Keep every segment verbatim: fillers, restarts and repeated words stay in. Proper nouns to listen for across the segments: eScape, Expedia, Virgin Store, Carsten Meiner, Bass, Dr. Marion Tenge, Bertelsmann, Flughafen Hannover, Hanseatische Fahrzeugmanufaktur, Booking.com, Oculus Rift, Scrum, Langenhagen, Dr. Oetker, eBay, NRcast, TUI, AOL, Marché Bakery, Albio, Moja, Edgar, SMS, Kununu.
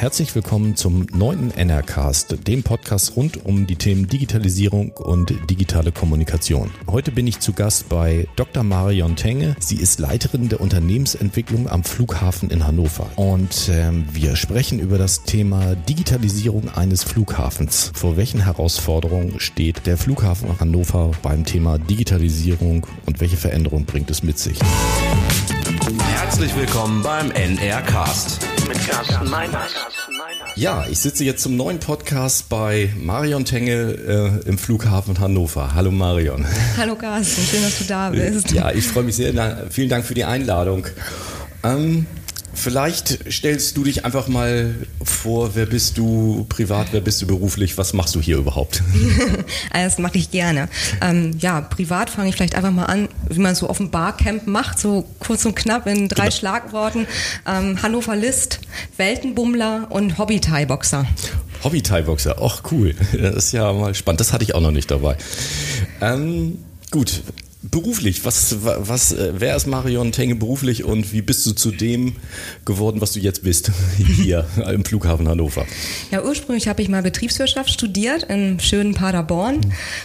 herzlich willkommen zum neunten NRcast, dem Podcast rund um die Themen Digitalisierung und digitale Kommunikation. Heute bin ich zu Gast bei Doktor Marion Tenge. Sie ist Leiterin der Unternehmensentwicklung am Flughafen in Hannover. Und äh, wir sprechen über das Thema Digitalisierung eines Flughafens. Vor welchen Herausforderungen steht der Flughafen Hannover beim Thema Digitalisierung und welche Veränderungen bringt es mit sich? Herzlich willkommen beim NRcast mit Carsten Meiner. Ja, ich sitze jetzt zum neuen Podcast bei Marion Tenge äh, im Flughafen Hannover. Hallo Marion. Hallo Carsten, schön, dass du da bist. Ja, ich freue mich sehr. Na, vielen Dank für die Einladung. Ähm, vielleicht stellst du dich einfach mal vor, wer bist du privat, wer bist du beruflich, was machst du hier überhaupt? Das mache ich gerne. Ähm, ja, privat fange ich vielleicht einfach mal an, wie man so auf dem Barcamp macht, so kurz und knapp in drei genau. Schlagworten. Ähm, Hannover List, Weltenbummler und Hobby-Thai-Boxer. Hobby-Thai-Boxer, ach cool, das ist ja mal spannend, das hatte ich auch noch nicht dabei. Ähm, gut, beruflich, was, was, wer ist Marion Tenge beruflich und wie bist du zu dem geworden, was du jetzt bist, hier im Flughafen Hannover? Ja, ursprünglich habe ich mal Betriebswirtschaft studiert im schönen Paderborn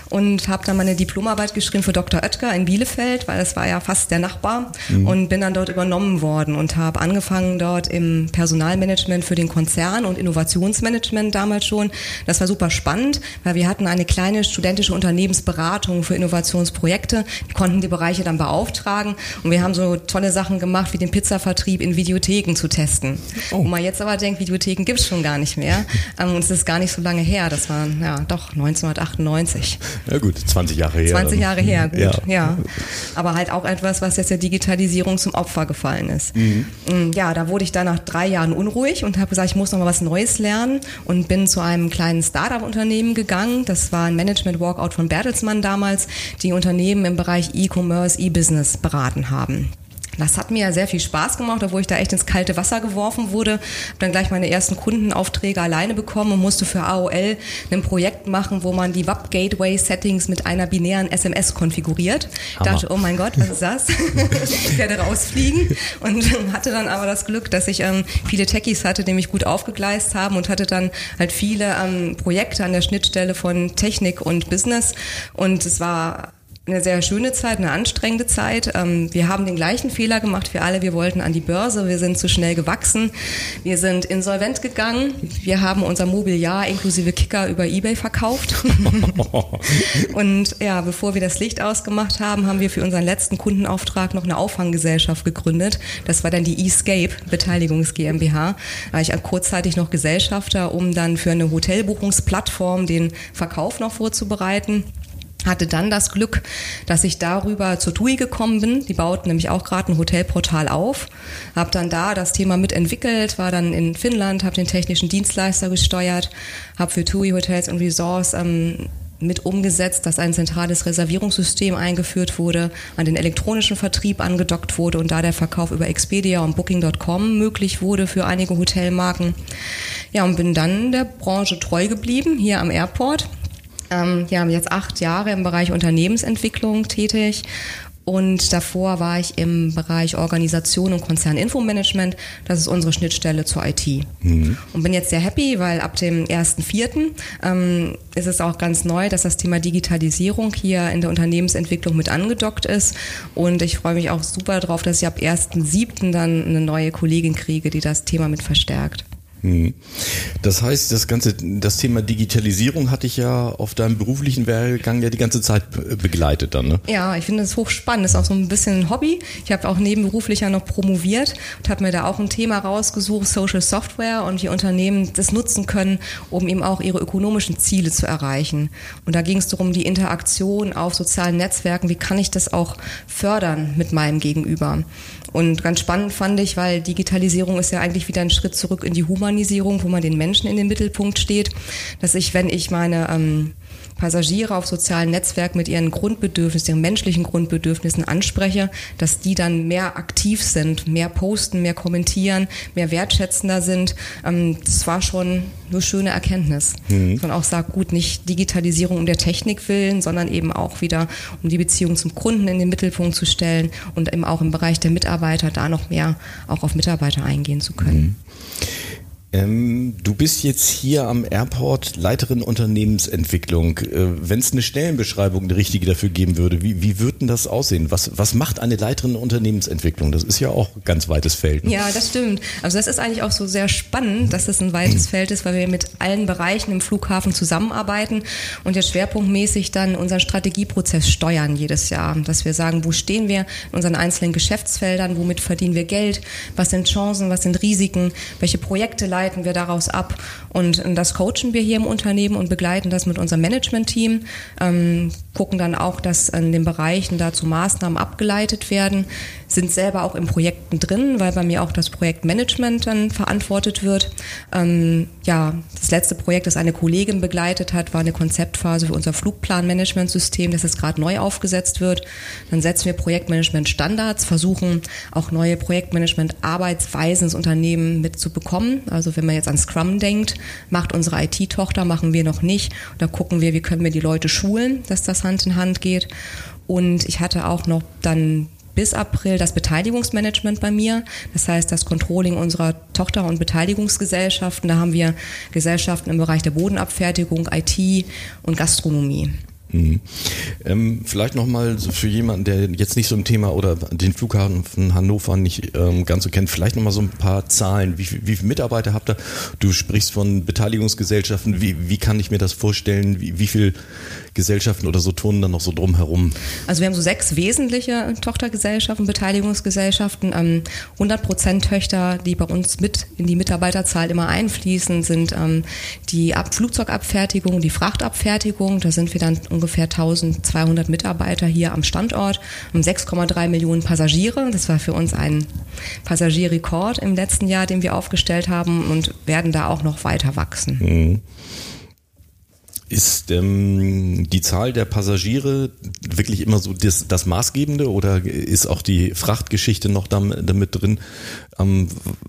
und habe dann meine Diplomarbeit geschrieben für Doktor Oetker in Bielefeld, weil das war ja fast der Nachbar, mhm. und bin dann dort übernommen worden und habe angefangen dort im Personalmanagement für den Konzern und Innovationsmanagement damals schon. Das war super spannend, weil wir hatten eine kleine studentische Unternehmensberatung für Innovationsprojekte, konnten die Bereiche dann beauftragen und wir haben so tolle Sachen gemacht, wie den Pizzavertrieb in Videotheken zu testen. Oh. Wo man jetzt aber denkt, Videotheken gibt es schon gar nicht mehr, und es ist gar nicht so lange her. Das war ja doch neunzehnhundertachtundneunzig. Ja gut, zwanzig Jahre her. zwanzig Jahre dann. her, gut, ja. ja. Aber halt auch etwas, was jetzt der Digitalisierung zum Opfer gefallen ist. Mhm. Ja, da wurde ich dann nach drei Jahren unruhig und habe gesagt, ich muss noch mal was Neues lernen und bin zu einem kleinen Start-up-Unternehmen gegangen. Das war ein Management-Walkout von Bertelsmann damals, die Unternehmen im Bereich E-Commerce, E-Business beraten haben. Das hat mir ja sehr viel Spaß gemacht, obwohl ich da echt ins kalte Wasser geworfen wurde. Habe dann gleich meine ersten Kundenaufträge alleine bekommen und musste für A O L ein Projekt machen, wo man die W A P-Gateway-Settings mit einer binären S M S konfiguriert. Hammer. Dachte, oh mein Gott, was ist das? Ich werde rausfliegen. Und hatte dann aber das Glück, dass ich ähm, viele Techies hatte, die mich gut aufgegleist haben, und hatte dann halt viele ähm, Projekte an der Schnittstelle von Technik und Business. Und es war eine sehr schöne Zeit, eine anstrengende Zeit. Wir haben den gleichen Fehler gemacht wie alle. Wir wollten an die Börse. Wir sind zu schnell gewachsen. Wir sind insolvent gegangen. Wir haben unser Mobiliar inklusive Kicker über eBay verkauft. Und ja, bevor wir das Licht ausgemacht haben, haben wir für unseren letzten Kundenauftrag noch eine Auffanggesellschaft gegründet. Das war dann die eScape Beteiligungs GmbH. Da war ich kurzzeitig noch Gesellschafter, um dann für eine Hotelbuchungsplattform den Verkauf noch vorzubereiten. Hatte dann das Glück, dass ich darüber zur T U I gekommen bin. Die bauten nämlich auch gerade ein Hotelportal auf. Habe dann da das Thema mitentwickelt, war dann in Finnland, habe den technischen Dienstleister gesteuert, habe für T U I Hotels und Resorts ähm, mit umgesetzt, dass ein zentrales Reservierungssystem eingeführt wurde, an den elektronischen Vertrieb angedockt wurde und da der Verkauf über Expedia und Booking Punkt com möglich wurde für einige Hotelmarken. Ja, und bin dann der Branche treu geblieben, hier am Airport. Ähm, ja, jetzt acht Jahre im Bereich Unternehmensentwicklung tätig, und davor war ich im Bereich Organisation und Konzerninfomanagement. Das ist unsere Schnittstelle zur I T. Mhm. Und bin jetzt sehr happy, weil ab dem ersten vierten ähm, ist es auch ganz neu, dass das Thema Digitalisierung hier in der Unternehmensentwicklung mit angedockt ist, und ich freue mich auch super drauf, dass ich ab ersten siebten dann eine neue Kollegin kriege, die das Thema mit verstärkt. Das heißt, das ganze, das Thema Digitalisierung hatte ich ja auf deinem beruflichen Werdegang ja die ganze Zeit begleitet dann, ne? Ja, ich finde das hochspannend. Das ist auch so ein bisschen ein Hobby. Ich habe auch nebenberuflich ja noch promoviert und habe mir da auch ein Thema rausgesucht, Social Software, und wie Unternehmen das nutzen können, um eben auch ihre ökonomischen Ziele zu erreichen. Und da ging es darum, die Interaktion auf sozialen Netzwerken, wie kann ich das auch fördern mit meinem Gegenüber? Und ganz spannend fand ich, weil Digitalisierung ist ja eigentlich wieder ein Schritt zurück in die Humanisierung, wo man den Menschen in den Mittelpunkt steht, dass ich, wenn ich meine ähm, Passagiere auf sozialen Netzwerken mit ihren Grundbedürfnissen, ihren menschlichen Grundbedürfnissen anspreche, dass die dann mehr aktiv sind, mehr posten, mehr kommentieren, mehr wertschätzender sind. Ähm, das war schon eine schöne Erkenntnis. Mhm. Und auch sagt, gut, nicht Digitalisierung um der Technik willen, sondern eben auch wieder, um die Beziehung zum Kunden in den Mittelpunkt zu stellen und eben auch im Bereich der Mitarbeiter da noch mehr auch auf Mitarbeiter eingehen zu können. Mhm. Ähm, du bist jetzt hier am Airport Leiterin Unternehmensentwicklung. Äh, Wenn es eine Stellenbeschreibung, eine richtige dafür geben würde, wie, wie würde denn das aussehen? Was, was macht eine Leiterin Unternehmensentwicklung? Das ist ja auch ein ganz weites Feld. Ne? Ja, das stimmt. Also das ist eigentlich auch so sehr spannend, dass das ein weites Feld ist, weil wir mit allen Bereichen im Flughafen zusammenarbeiten und jetzt schwerpunktmäßig dann unseren Strategieprozess steuern jedes Jahr. Dass wir sagen, wo stehen wir in unseren einzelnen Geschäftsfeldern, womit verdienen wir Geld, was sind Chancen, was sind Risiken, welche Projekte leiten wir daraus ab, und das coachen wir hier im Unternehmen und begleiten das mit unserem Management-Team, ähm, gucken dann auch, dass in den Bereichen dazu Maßnahmen abgeleitet werden, sind selber auch in Projekten drin, weil bei mir auch das Projektmanagement dann verantwortet wird. Ähm, ja, das letzte Projekt, das eine Kollegin begleitet hat, war eine Konzeptphase für unser Flugplanmanagementsystem, das jetzt gerade neu aufgesetzt wird. Dann setzen wir Projektmanagement-Standards, versuchen auch neue Projektmanagement-Arbeitsweisen ins Unternehmen mitzubekommen. Also wenn man jetzt an Scrum denkt, macht unsere I T-Tochter, machen wir noch nicht. Und da gucken wir, wie können wir die Leute schulen, dass das Hand in Hand geht. Und ich hatte auch noch dann bis April das Beteiligungsmanagement bei mir. Das heißt, das Controlling unserer Tochter- und Beteiligungsgesellschaften. Da haben wir Gesellschaften im Bereich der Bodenabfertigung, I T und Gastronomie. Mhm. Ähm, vielleicht nochmal für jemanden, der jetzt nicht so im Thema oder den Flughafen von Hannover nicht ähm, ganz so kennt, vielleicht nochmal so ein paar Zahlen. Wie, wie viele Mitarbeiter habt ihr? Du sprichst von Beteiligungsgesellschaften. Wie, wie kann ich mir das vorstellen? Wie, wie viele Gesellschaften oder so turnen dann noch so drumherum? Also wir haben so sechs wesentliche Tochtergesellschaften, Beteiligungsgesellschaften. Ähm, hundert Prozent Töchter, die bei uns mit in die Mitarbeiterzahl immer einfließen, sind ähm, die Ab- Flugzeugabfertigung, die Frachtabfertigung. Da sind wir dann ungefähr ungefähr zwölfhundert Mitarbeiter hier am Standort, um sechs Komma drei Millionen Passagiere. Das war für uns ein Passagierrekord im letzten Jahr, den wir aufgestellt haben, und werden da auch noch weiter wachsen. Ist ähm, die Zahl der Passagiere wirklich immer so das, das Maßgebende, oder ist auch die Frachtgeschichte noch damit drin? Ähm,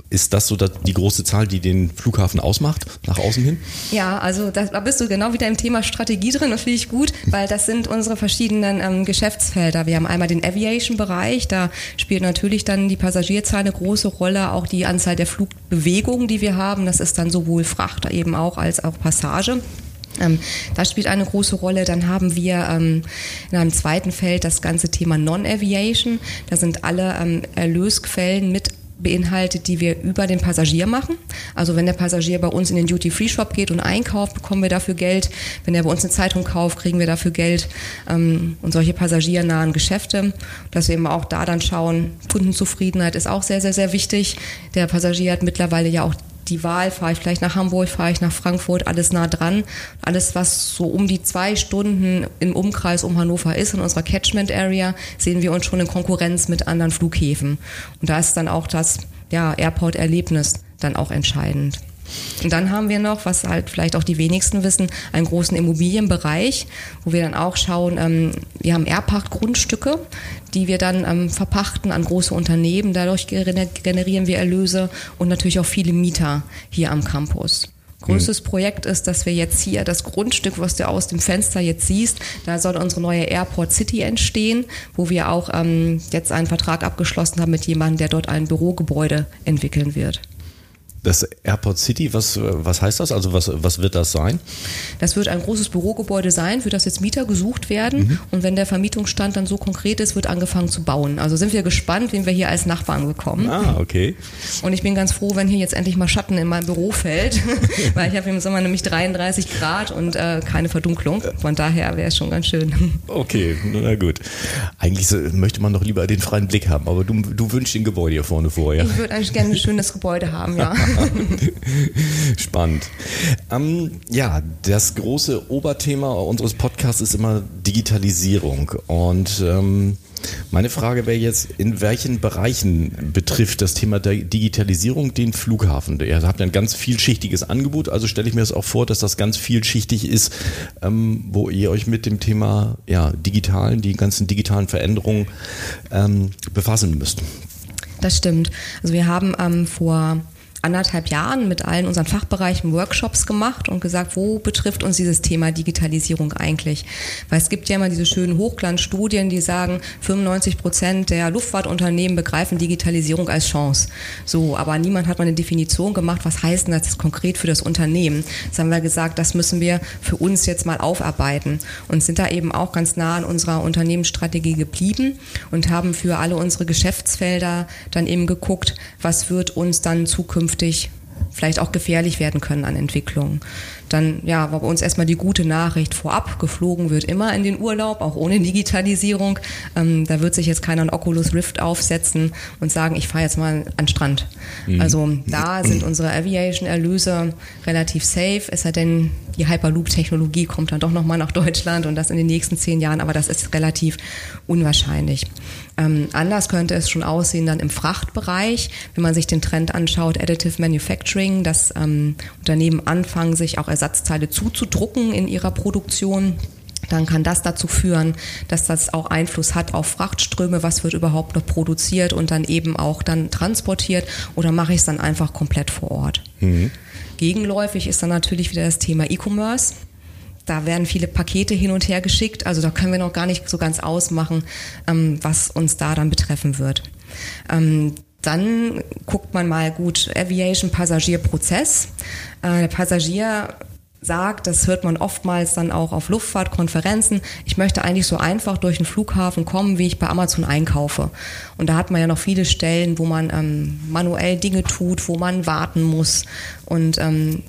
ist das so die große Zahl, die den Flughafen ausmacht, nach außen hin? Ja, also das, da bist du genau wieder im Thema Strategie drin, das finde ich gut, weil das sind unsere verschiedenen ähm, Geschäftsfelder. Wir haben einmal den Aviation-Bereich, da spielt natürlich dann die Passagierzahl eine große Rolle, auch die Anzahl der Flugbewegungen, die wir haben. Das ist dann sowohl Fracht eben auch als auch Passage. Ähm, das spielt eine große Rolle. Dann haben wir ähm, in einem zweiten Feld das ganze Thema Non-Aviation. Da sind alle ähm, Erlösquellen mit beinhaltet, die wir über den Passagier machen. Also wenn der Passagier bei uns in den Duty-Free-Shop geht und einkauft, bekommen wir dafür Geld. Wenn er bei uns eine Zeitung kauft, kriegen wir dafür Geld, ähm, und solche passagiernahen Geschäfte. Dass wir eben auch da dann schauen, Kundenzufriedenheit ist auch sehr, sehr, sehr wichtig. Der Passagier hat mittlerweile ja auch die Wahl, fahre ich vielleicht nach Hamburg, fahre ich nach Frankfurt, alles nah dran. Alles, was so um die zwei Stunden im Umkreis um Hannover ist, in unserer Catchment Area, sehen wir uns schon in Konkurrenz mit anderen Flughäfen. Und da ist dann auch das, ja, Airport-Erlebnis dann auch entscheidend. Und dann haben wir noch, was halt vielleicht auch die wenigsten wissen, einen großen Immobilienbereich, wo wir dann auch schauen, ähm, wir haben Airpacht-Grundstücke, die wir dann ähm, verpachten an große Unternehmen. Dadurch generieren wir Erlöse und natürlich auch viele Mieter hier am Campus. Größtes Projekt ist, dass wir jetzt hier das Grundstück, was du aus dem Fenster jetzt siehst, da soll unsere neue Airport City entstehen, wo wir auch ähm, jetzt einen Vertrag abgeschlossen haben mit jemandem, der dort ein Bürogebäude entwickeln wird. Das Airport City, was, was heißt das? Also was, was wird das sein? Das wird ein großes Bürogebäude sein, für das jetzt Mieter gesucht werden. Mhm. Und wenn der Vermietungsstand dann so konkret ist, wird angefangen zu bauen. Also sind wir gespannt, wen wir hier als Nachbarn bekommen. Ah, okay. Und ich bin ganz froh, wenn hier jetzt endlich mal Schatten in mein Büro fällt, weil ich habe im Sommer nämlich dreiunddreißig Grad und äh, keine Verdunklung. Von daher wäre es schon ganz schön. Okay, na gut. Eigentlich so, möchte man doch lieber den freien Blick haben, aber du, du wünschst ein Gebäude hier vorne vorher. Ja? Ich würde eigentlich gerne ein schönes Gebäude haben, ja. Spannend. Ähm, ja, das große Oberthema unseres Podcasts ist immer Digitalisierung. Und ähm, meine Frage wäre jetzt, in welchen Bereichen betrifft das Thema der Digitalisierung den Flughafen? Ihr habt ja ein ganz vielschichtiges Angebot, also stelle ich mir das auch vor, dass das ganz vielschichtig ist, ähm, wo ihr euch mit dem Thema ja, digitalen, die ganzen digitalen Veränderungen ähm, befassen müsst. Das stimmt. Also wir haben ähm, vor anderthalb Jahren mit allen unseren Fachbereichen Workshops gemacht und gesagt, wo betrifft uns dieses Thema Digitalisierung eigentlich? Weil es gibt ja immer diese schönen Hochglanzstudien, die sagen, fünfundneunzig Prozent der Luftfahrtunternehmen begreifen Digitalisierung als Chance. So, aber niemand hat mal eine Definition gemacht, was heißt denn das konkret für das Unternehmen? Das haben wir gesagt, das müssen wir für uns jetzt mal aufarbeiten und sind da eben auch ganz nah an unserer Unternehmensstrategie geblieben und haben für alle unsere Geschäftsfelder dann eben geguckt, was wird uns dann zukünftig vielleicht auch gefährlich werden können an Entwicklungen. Dann ja, war bei uns erstmal die gute Nachricht vorab, geflogen wird immer in den Urlaub, auch ohne Digitalisierung. Ähm, da wird sich jetzt keiner ein Oculus Rift aufsetzen und sagen, ich fahre jetzt mal an den Strand. Mhm. Also da sind unsere Aviation-Erlöse relativ safe, es sei denn, die Hyperloop-Technologie kommt dann doch nochmal nach Deutschland und das in den nächsten zehn Jahren, aber das ist relativ unwahrscheinlich. Ähm, anders könnte es schon aussehen dann im Frachtbereich, wenn man sich den Trend anschaut, Additive Manufacturing, dass ähm, Unternehmen anfangen, sich auch Ersatzteile zuzudrucken in ihrer Produktion, dann kann das dazu führen, dass das auch Einfluss hat auf Frachtströme, was wird überhaupt noch produziert und dann eben auch dann transportiert oder mache ich es dann einfach komplett vor Ort. Mhm. Gegenläufig ist dann natürlich wieder das Thema E-Commerce. Da werden viele Pakete hin und her geschickt, also da können wir noch gar nicht so ganz ausmachen, was uns da dann betreffen wird. Dann guckt man mal gut, Aviation-Passagierprozess. Der Passagier sagt, das hört man oftmals dann auch auf Luftfahrtkonferenzen, ich möchte eigentlich so einfach durch den Flughafen kommen, wie ich bei Amazon einkaufe. Und da hat man ja noch viele Stellen, wo man ähm, manuell Dinge tut, wo man warten muss. Und ähm,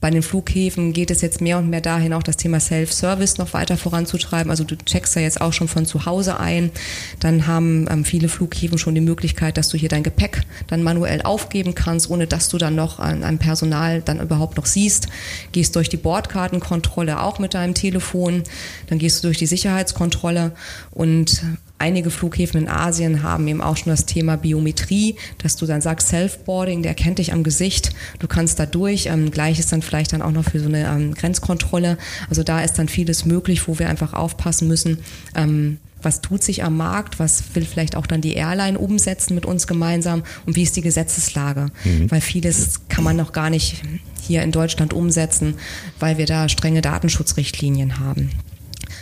bei den Flughäfen geht es jetzt mehr und mehr dahin, auch das Thema Self-Service noch weiter voranzutreiben. Also du checkst ja jetzt auch schon von zu Hause ein. Dann haben ähm, viele Flughäfen schon die Möglichkeit, dass du hier dein Gepäck dann manuell aufgeben kannst, ohne dass du dann noch an einem Personal dann überhaupt noch siehst. Gehst durch die Bordkartenkontrolle auch mit deinem Telefon. Dann gehst du durch die Sicherheitskontrolle und einige Flughäfen in Asien haben eben auch schon das Thema Biometrie, dass du dann sagst, Self-Boarding, der kennt dich am Gesicht, du kannst da durch. Ähm, gleich ist dann vielleicht dann auch noch für so eine ähm, Grenzkontrolle. Also da ist dann vieles möglich, wo wir einfach aufpassen müssen, ähm, was tut sich am Markt, was will vielleicht auch dann die Airline umsetzen mit uns gemeinsam und wie ist die Gesetzeslage. Mhm. Weil vieles kann man noch gar nicht hier in Deutschland umsetzen, weil wir da strenge Datenschutzrichtlinien haben.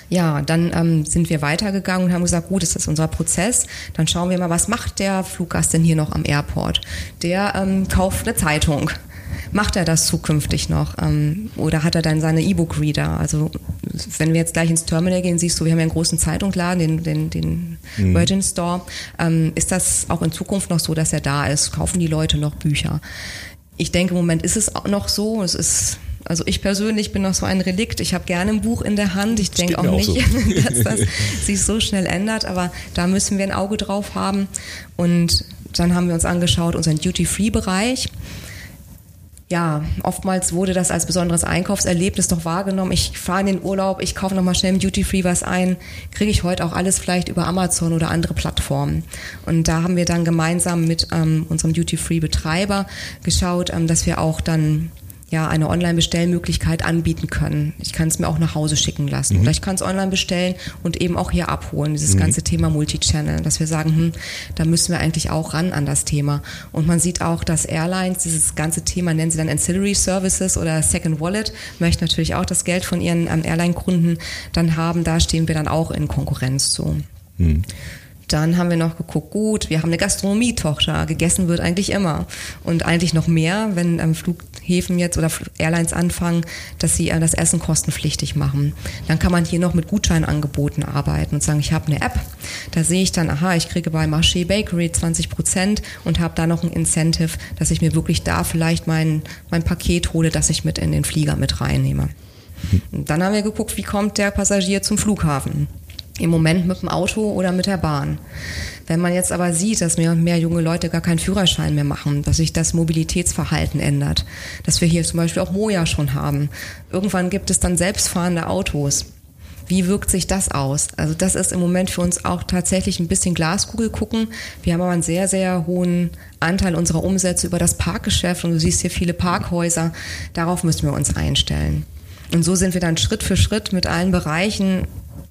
Ja, dann ähm, sind wir weitergegangen und haben gesagt, gut, das ist unser Prozess, dann schauen wir mal, was macht der Fluggast denn hier noch am Airport? Der ähm, kauft eine Zeitung. Macht er das zukünftig noch? Ähm, oder hat er dann seine E-Book-Reader? Also wenn wir jetzt gleich ins Terminal gehen, siehst du, wir haben ja einen großen Zeitungladen, den, den, den mhm. Virgin Store. Ähm, ist das auch in Zukunft noch so, dass er da ist? Kaufen die Leute noch Bücher? Ich denke, im Moment ist es auch noch so, es ist... Also ich persönlich bin noch so ein Relikt. Ich habe gerne ein Buch in der Hand. Ich denke auch, auch nicht, so. dass das sich so schnell ändert. Aber da müssen wir ein Auge drauf haben. Und dann haben wir uns angeschaut, unseren Duty-Free-Bereich. Ja, oftmals wurde das als besonderes Einkaufserlebnis doch wahrgenommen. Ich fahre in den Urlaub, ich kaufe nochmal schnell im Duty-Free was ein. Kriege ich heute auch alles vielleicht über Amazon oder andere Plattformen. Und da haben wir dann gemeinsam mit ähm, unserem Duty-Free-Betreiber geschaut, ähm, dass wir auch dann... ja, eine Online-Bestellmöglichkeit anbieten können. Ich kann es mir auch nach Hause schicken lassen. Mhm. Oder ich kann es online bestellen und eben auch hier abholen. Dieses mhm. ganze Thema Multichannel, dass wir sagen, hm, da müssen wir eigentlich auch ran an das Thema. Und man sieht auch, dass Airlines dieses ganze Thema, nennen sie dann Ancillary Services oder Second Wallet, möchten natürlich auch das Geld von ihren ähm, Airline-Kunden dann haben. Da stehen wir dann auch in Konkurrenz zu. Mhm. Dann haben wir noch geguckt, gut, wir haben eine Gastronomie-Tochter, gegessen wird eigentlich immer und eigentlich noch mehr, wenn ähm, Flughäfen jetzt oder Airlines anfangen, dass sie äh, das Essen kostenpflichtig machen. Dann kann man hier noch mit Gutscheinangeboten arbeiten und sagen, ich habe eine App, da sehe ich dann, aha, ich kriege bei Marché Bakery zwanzig Prozent und habe da noch ein Incentive, dass ich mir wirklich da vielleicht mein, mein Paket hole, das ich mit in den Flieger mit reinnehme. Und dann haben wir geguckt, wie kommt der Passagier zum Flughafen? Im Moment mit dem Auto oder mit der Bahn. Wenn man jetzt aber sieht, dass mehr und mehr junge Leute gar keinen Führerschein mehr machen, dass sich das Mobilitätsverhalten ändert, dass wir hier zum Beispiel auch Moja schon haben. Irgendwann gibt es dann selbstfahrende Autos. Wie wirkt sich das aus? Also das ist im Moment für uns auch tatsächlich ein bisschen Glaskugel gucken. Wir haben aber einen sehr, sehr hohen Anteil unserer Umsätze über das Parkgeschäft und du siehst hier viele Parkhäuser. Darauf müssen wir uns einstellen. Und so sind wir dann Schritt für Schritt mit allen Bereichen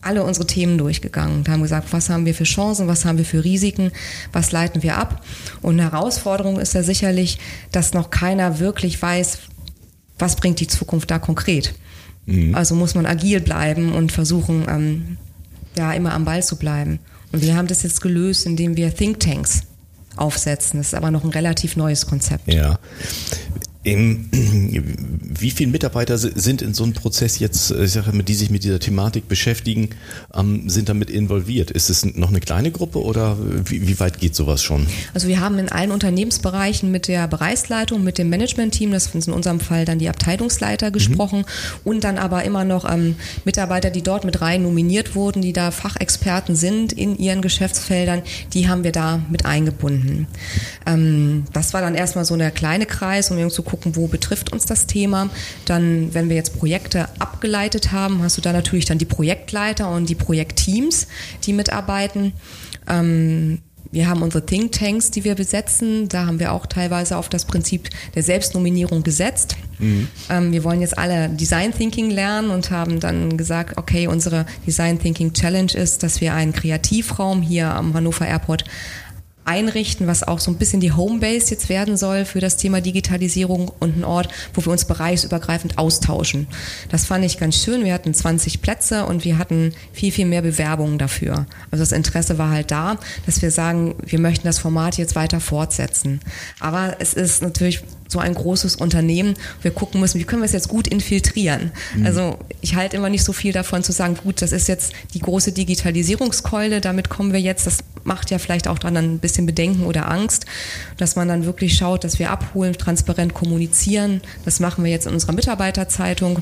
alle unsere Themen durchgegangen und haben gesagt, was haben wir für Chancen, was haben wir für Risiken, was leiten wir ab. Und eine Herausforderung ist ja sicherlich, dass noch keiner wirklich weiß, was bringt die Zukunft da konkret. Mhm. Also muss man agil bleiben und versuchen, ähm, ja, immer am Ball zu bleiben. Und wir haben das jetzt gelöst, indem wir Thinktanks aufsetzen. Das ist aber noch ein relativ neues Konzept. Ja. Wie viele Mitarbeiter sind in so einem Prozess jetzt, ich sage mal, die sich mit dieser Thematik beschäftigen, sind damit involviert? Ist es noch eine kleine Gruppe oder wie weit geht sowas schon? Also wir haben in allen Unternehmensbereichen mit der Bereichsleitung, mit dem Managementteam, das sind in unserem Fall dann die Abteilungsleiter gesprochen, mhm, und dann aber immer noch ähm, Mitarbeiter, die dort mit rein nominiert wurden, die da Fachexperten sind in ihren Geschäftsfeldern, die haben wir da mit eingebunden. Ähm, das war dann erstmal so der kleine Kreis, um irgendwie zu gucken, wo betrifft uns das Thema. Dann, wenn wir jetzt Projekte abgeleitet haben, hast du da natürlich dann die Projektleiter und die Projektteams, die mitarbeiten. Ähm, wir haben unsere Thinktanks, die wir besetzen. Da haben wir auch teilweise auf das Prinzip der Selbstnominierung gesetzt. Mhm. Ähm, wir wollen jetzt alle Design Thinking lernen und haben dann gesagt, okay, unsere Design Thinking Challenge ist, dass wir einen Kreativraum hier am Hannover Airport einrichten, was auch so ein bisschen die Homebase jetzt werden soll für das Thema Digitalisierung und ein Ort, wo wir uns bereichsübergreifend austauschen. Das fand ich ganz schön. Wir hatten zwanzig Plätze und wir hatten viel, viel mehr Bewerbungen dafür. Also das Interesse war halt da, dass wir sagen, wir möchten das Format jetzt weiter fortsetzen. Aber es ist natürlich so ein großes Unternehmen. Wir gucken müssen, wie können wir es jetzt gut infiltrieren? Mhm. Also ich halte immer nicht so viel davon zu sagen, gut, das ist jetzt die große Digitalisierungskeule, damit kommen wir jetzt, das macht ja vielleicht auch dann ein bisschen Bedenken oder Angst, dass man dann wirklich schaut, dass wir abholen, transparent kommunizieren. Das machen wir jetzt in unserer Mitarbeiterzeitung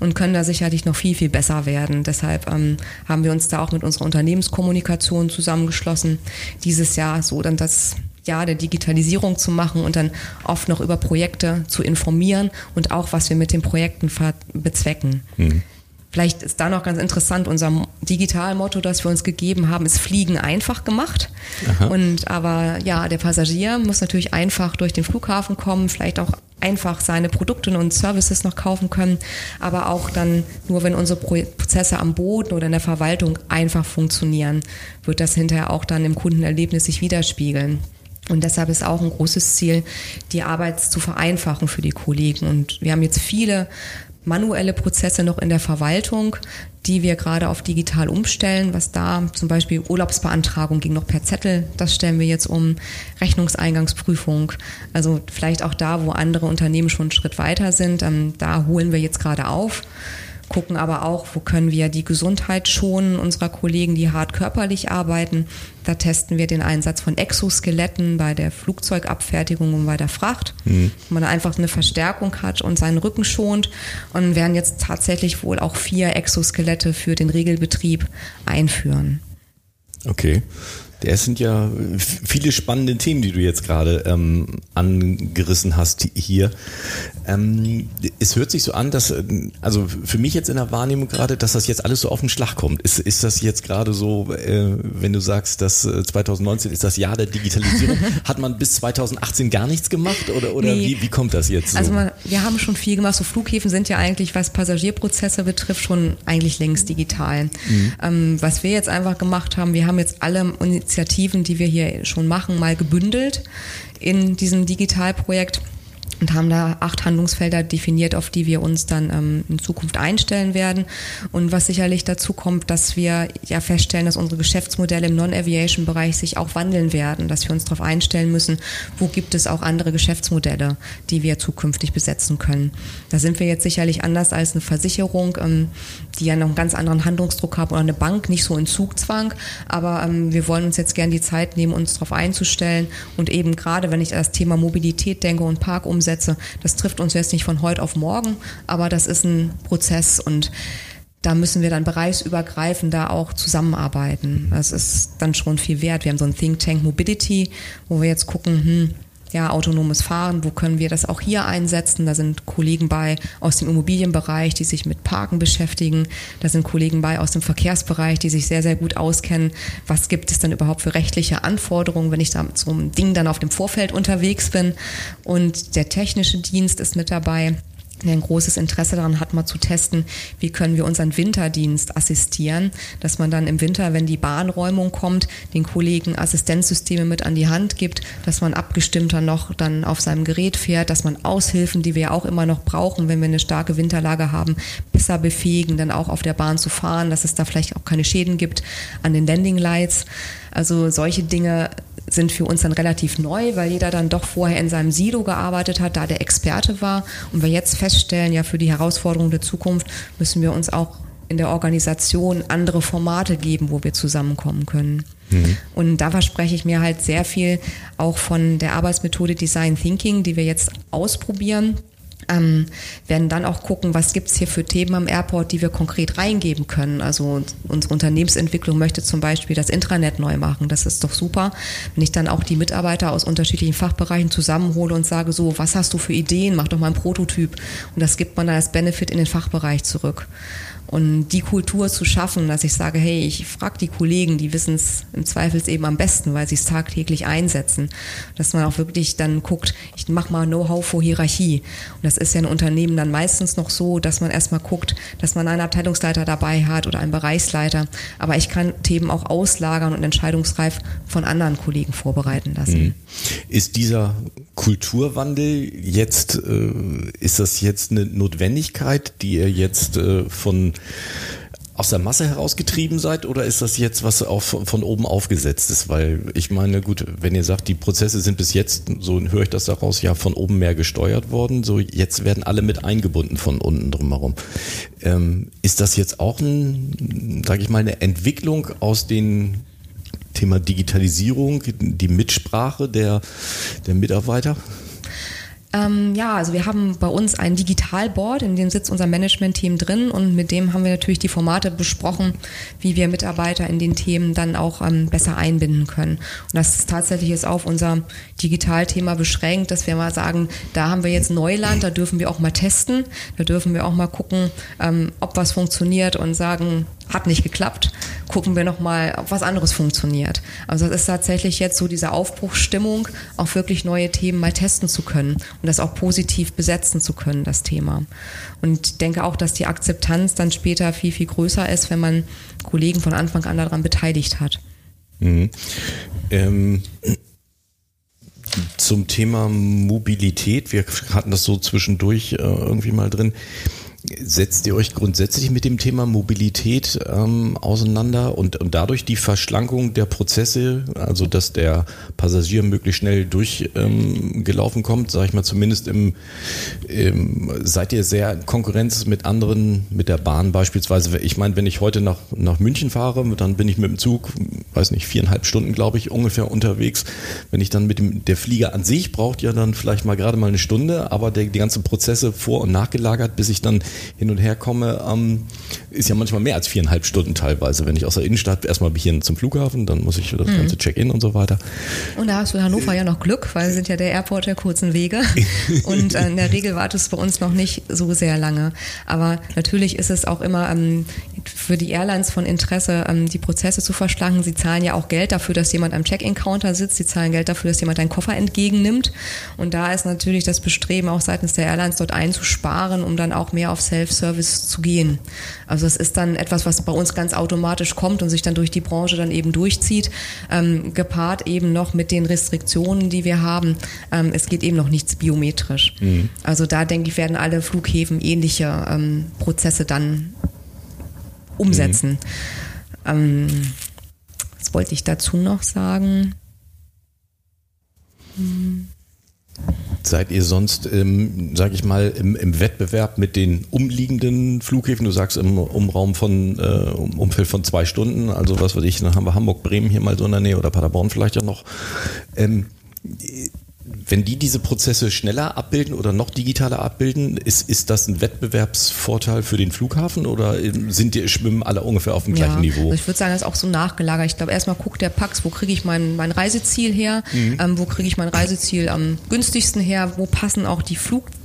und können da sicherlich noch viel, viel besser werden. Deshalb ähm, haben wir uns da auch mit unserer Unternehmenskommunikation zusammengeschlossen, dieses Jahr so dann das Jahr der Digitalisierung zu machen und dann oft noch über Projekte zu informieren und auch, was wir mit den Projekten bezwecken. Hm. Vielleicht ist da noch ganz interessant, unser Digitalmotto, das wir uns gegeben haben, ist Fliegen einfach gemacht. Aha. Und aber ja, der Passagier muss natürlich einfach durch den Flughafen kommen, vielleicht auch einfach seine Produkte und Services noch kaufen können, aber auch dann nur, wenn unsere Prozesse am Boden oder in der Verwaltung einfach funktionieren, wird das hinterher auch dann im Kundenerlebnis sich widerspiegeln. Und deshalb ist auch ein großes Ziel, die Arbeit zu vereinfachen für die Kollegen. Und wir haben jetzt viele manuelle Prozesse noch in der Verwaltung, die wir gerade auf digital umstellen, was da zum Beispiel Urlaubsbeantragung ging noch per Zettel, das stellen wir jetzt um, Rechnungseingangsprüfung, also vielleicht auch da, wo andere Unternehmen schon einen Schritt weiter sind, ähm, da holen wir jetzt gerade auf, gucken aber auch, wo können wir die Gesundheit schonen unserer Kollegen, die hart körperlich arbeiten, da testen wir den Einsatz von Exoskeletten bei der Flugzeugabfertigung und bei der Fracht, mhm, wo man einfach eine Verstärkung hat und seinen Rücken schont, und werden jetzt tatsächlich wohl auch vier Exoskelette für den Regelbetrieb einführen. Okay. Das sind ja viele spannende Themen, die du jetzt gerade ähm, angerissen hast hier. Ähm, es hört sich so an, dass, also für mich jetzt in der Wahrnehmung gerade, dass das jetzt alles so auf den Schlag kommt. Ist, ist das jetzt gerade so, äh, wenn du sagst, dass zwanzig neunzehn ist das Jahr der Digitalisierung, hat man bis zwanzig achtzehn gar nichts gemacht oder, oder nee. wie, wie kommt das jetzt so? Also man, wir haben schon viel gemacht. So Flughäfen sind ja eigentlich, was Passagierprozesse betrifft, schon eigentlich längst digital. Mhm. Ähm, was wir jetzt einfach gemacht haben, wir haben jetzt alle Initiativen, die wir hier schon machen, mal gebündelt in diesem Digitalprojekt und haben da acht Handlungsfelder definiert, auf die wir uns dann ähm, in Zukunft einstellen werden. Und was sicherlich dazu kommt, dass wir ja feststellen, dass unsere Geschäftsmodelle im Non-Aviation-Bereich sich auch wandeln werden, dass wir uns darauf einstellen müssen, wo gibt es auch andere Geschäftsmodelle, die wir zukünftig besetzen können. Da sind wir jetzt sicherlich anders als eine Versicherung, ähm, die ja noch einen ganz anderen Handlungsdruck haben, oder eine Bank, nicht so in Zugzwang, aber ähm, wir wollen uns jetzt gerne die Zeit nehmen, uns darauf einzustellen, und eben gerade, wenn ich an das Thema Mobilität denke und Parkumsätze, das trifft uns jetzt nicht von heute auf morgen, aber das ist ein Prozess und da müssen wir dann bereichsübergreifend da auch zusammenarbeiten. Das ist dann schon viel wert. Wir haben so ein Think Tank Mobility, wo wir jetzt gucken, hm, ja, autonomes Fahren, wo können wir das auch hier einsetzen? Da sind Kollegen bei aus dem Immobilienbereich, die sich mit Parken beschäftigen. Da sind Kollegen bei aus dem Verkehrsbereich, die sich sehr, sehr gut auskennen. Was gibt es dann überhaupt für rechtliche Anforderungen, wenn ich da mit so einem Ding dann auf dem Vorfeld unterwegs bin? Und der technische Dienst ist mit dabei. der ein großes Interesse daran hat, mal zu testen, wie können wir unseren Winterdienst assistieren, dass man dann im Winter, wenn die Bahnräumung kommt, den Kollegen Assistenzsysteme mit an die Hand gibt, dass man abgestimmter noch dann auf seinem Gerät fährt, dass man Aushilfen, die wir ja auch immer noch brauchen, wenn wir eine starke Winterlage haben, besser befähigen, dann auch auf der Bahn zu fahren, dass es da vielleicht auch keine Schäden gibt an den Landing Lights. Also solche Dinge sind für uns dann relativ neu, weil jeder dann doch vorher in seinem Silo gearbeitet hat, da der Experte war. Und wir jetzt feststellen, ja, für die Herausforderungen der Zukunft müssen wir uns auch in der Organisation andere Formate geben, wo wir zusammenkommen können. Mhm. Und da verspreche ich mir halt sehr viel auch von der Arbeitsmethode Design Thinking, die wir jetzt ausprobieren. Ähm, werden dann auch gucken, was gibt's hier für Themen am Airport, die wir konkret reingeben können. Also unsere Unternehmensentwicklung möchte zum Beispiel das Intranet neu machen. Das ist doch super, wenn ich dann auch die Mitarbeiter aus unterschiedlichen Fachbereichen zusammenhole und sage so, was hast du für Ideen, mach doch mal einen Prototyp. Und das gibt man dann als Benefit in den Fachbereich zurück. Und die Kultur zu schaffen, dass ich sage, hey, ich frage die Kollegen, die wissen es im Zweifel eben am besten, weil sie es tagtäglich einsetzen. Dass man auch wirklich dann guckt, ich mache mal Know-how vor Hierarchie. Und das ist ja in Unternehmen dann meistens noch so, dass man erstmal guckt, dass man einen Abteilungsleiter dabei hat oder einen Bereichsleiter. Aber ich kann Themen auch auslagern und entscheidungsreif von anderen Kollegen vorbereiten lassen. Ist dieser Kulturwandel jetzt, ist das jetzt eine Notwendigkeit, die ihr jetzt von aus der Masse herausgetrieben seid, oder ist das jetzt was auch von oben aufgesetzt ist? Weil ich meine, gut, wenn ihr sagt, die Prozesse sind bis jetzt, so höre ich das daraus, ja von oben mehr gesteuert worden, so jetzt werden alle mit eingebunden von unten drumherum. Ähm, ist das jetzt auch, ein, sage ich mal, eine Entwicklung aus dem Thema Digitalisierung, die Mitsprache der, der Mitarbeiter? Ähm, ja, also wir haben bei uns ein Digitalboard, in dem sitzt unser Management-Team drin, und mit dem haben wir natürlich die Formate besprochen, wie wir Mitarbeiter in den Themen dann auch ähm, besser einbinden können. Und das ist tatsächlich jetzt auf unser Digitalthema beschränkt, dass wir mal sagen, da haben wir jetzt Neuland, da dürfen wir auch mal testen, da dürfen wir auch mal gucken, ähm, ob was funktioniert und sagen, hat nicht geklappt, gucken wir nochmal, ob was anderes funktioniert. Also das ist tatsächlich jetzt so diese Aufbruchsstimmung, auch wirklich neue Themen mal testen zu können und das auch positiv besetzen zu können, das Thema. Und ich denke auch, dass die Akzeptanz dann später viel, viel größer ist, wenn man Kollegen von Anfang an daran beteiligt hat. Mhm. Ähm. Zum Thema Mobilität, wir hatten das so zwischendurch äh, irgendwie mal drin. Setzt ihr euch grundsätzlich mit dem Thema Mobilität ähm, auseinander und, und dadurch die Verschlankung der Prozesse, also dass der Passagier möglichst schnell durchgelaufen ähm, kommt, sage ich mal zumindest im, im, seid ihr sehr in Konkurrenz mit anderen, mit der Bahn beispielsweise. Ich meine, wenn ich heute nach, nach München fahre, dann bin ich mit dem Zug, weiß nicht, viereinhalb Stunden glaube ich ungefähr unterwegs. Wenn ich dann mit dem, der Flieger an sich braucht ja dann vielleicht mal gerade mal eine Stunde, aber der, die ganzen Prozesse vor- und nachgelagert, bis ich dann hin und her komme, ähm, ist ja manchmal mehr als viereinhalb Stunden teilweise, wenn ich aus der Innenstadt erstmal hier zum Flughafen, dann muss ich das mhm. ganze Check-in und so weiter. Und da hast du in Hannover äh, ja noch Glück, weil wir sind ja der Airport der kurzen Wege und äh, in der Regel wartest du bei uns noch nicht so sehr lange. Aber natürlich ist es auch immer ähm, für die Airlines von Interesse, ähm, die Prozesse zu verschlanken. Sie zahlen ja auch Geld dafür, dass jemand am Check-in-Counter sitzt, sie zahlen Geld dafür, dass jemand einen Koffer entgegennimmt, und da ist natürlich das Bestreben auch seitens der Airlines dort einzusparen, um dann auch mehr auf Self-Service zu gehen. Also das ist dann etwas, was bei uns ganz automatisch kommt und sich dann durch die Branche dann eben durchzieht, ähm, gepaart eben noch mit den Restriktionen, die wir haben. Ähm, es geht eben noch nichts biometrisch. Mhm. Also da denke ich, werden alle Flughäfen ähnliche ähm, Prozesse dann umsetzen. Mhm. Ähm, was wollte ich dazu noch sagen? Hm. Seid ihr sonst, ähm, sage ich mal, im, im Wettbewerb mit den umliegenden Flughäfen? Du sagst im Umraum von, äh, Umfeld von zwei Stunden, also was weiß ich, dann haben wir Hamburg, Bremen hier mal so in der Nähe oder Paderborn vielleicht ja noch. Ähm, wenn die diese Prozesse schneller abbilden oder noch digitaler abbilden, ist, ist das ein Wettbewerbsvorteil für den Flughafen, oder sind die, schwimmen alle ungefähr auf dem ja, gleichen Niveau? Also ich würde sagen, das ist auch so nachgelagert. Ich glaube, erstmal guckt der Pax, wo kriege ich mein, mein Reiseziel her, mhm. ähm, wo kriege ich mein Reiseziel am günstigsten her, wo passen auch die Flugzeuge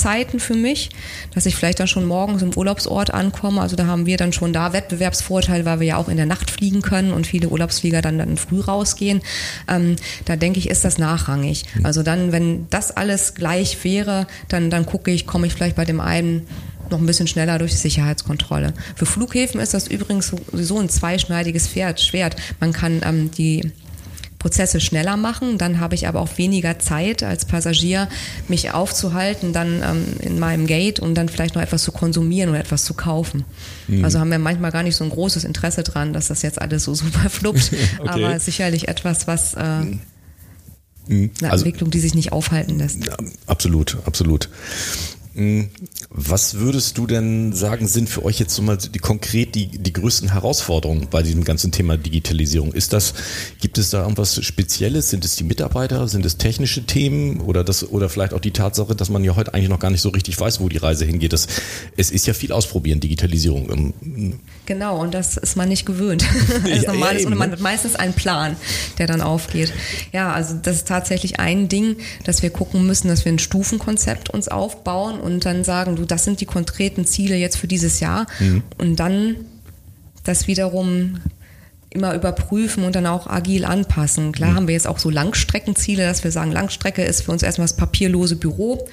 Zeiten für mich, dass ich vielleicht dann schon morgens im Urlaubsort ankomme. Also da haben wir dann schon da Wettbewerbsvorteil, weil wir ja auch in der Nacht fliegen können und viele Urlaubsflieger dann, dann früh rausgehen. Ähm, da denke ich, ist das nachrangig. Also dann, wenn das alles gleich wäre, dann, dann gucke ich, komme ich vielleicht bei dem einen noch ein bisschen schneller durch die Sicherheitskontrolle. Für Flughäfen ist das übrigens so ein zweischneidiges Pferd, Schwert. Man kann ähm, die Prozesse schneller machen, dann habe ich aber auch weniger Zeit als Passagier, mich aufzuhalten, dann ähm, in meinem Gate, um dann vielleicht noch etwas zu konsumieren oder etwas zu kaufen. Mhm. Also haben wir manchmal gar nicht so ein großes Interesse dran, dass das jetzt alles so super fluppt, okay. Aber sicherlich etwas, was äh, mhm. Mhm. eine also, Entwicklung, die sich nicht aufhalten lässt. Ja, absolut, absolut. Was würdest du denn sagen, sind für euch jetzt so mal die, konkret die, die größten Herausforderungen bei diesem ganzen Thema Digitalisierung? Ist das, gibt es da irgendwas Spezielles? Sind es die Mitarbeiter? Sind es technische Themen? Oder das, oder vielleicht auch die Tatsache, dass man ja heute eigentlich noch gar nicht so richtig weiß, wo die Reise hingeht? Das, es ist ja viel ausprobieren, Digitalisierung. Genau, und das ist man nicht gewöhnt. Das ja, normal ja, ist, und man hat meistens einen Plan, der dann aufgeht. Ja, also das ist tatsächlich ein Ding, dass wir gucken müssen, dass wir ein Stufenkonzept uns aufbauen und dann sagen, du, das sind die konkreten Ziele jetzt für dieses Jahr, mhm. und dann das wiederum immer überprüfen und dann auch agil anpassen. Klar, mhm. haben wir jetzt auch so Langstreckenziele, dass wir sagen, Langstrecke ist für uns erstmal das papierlose Büro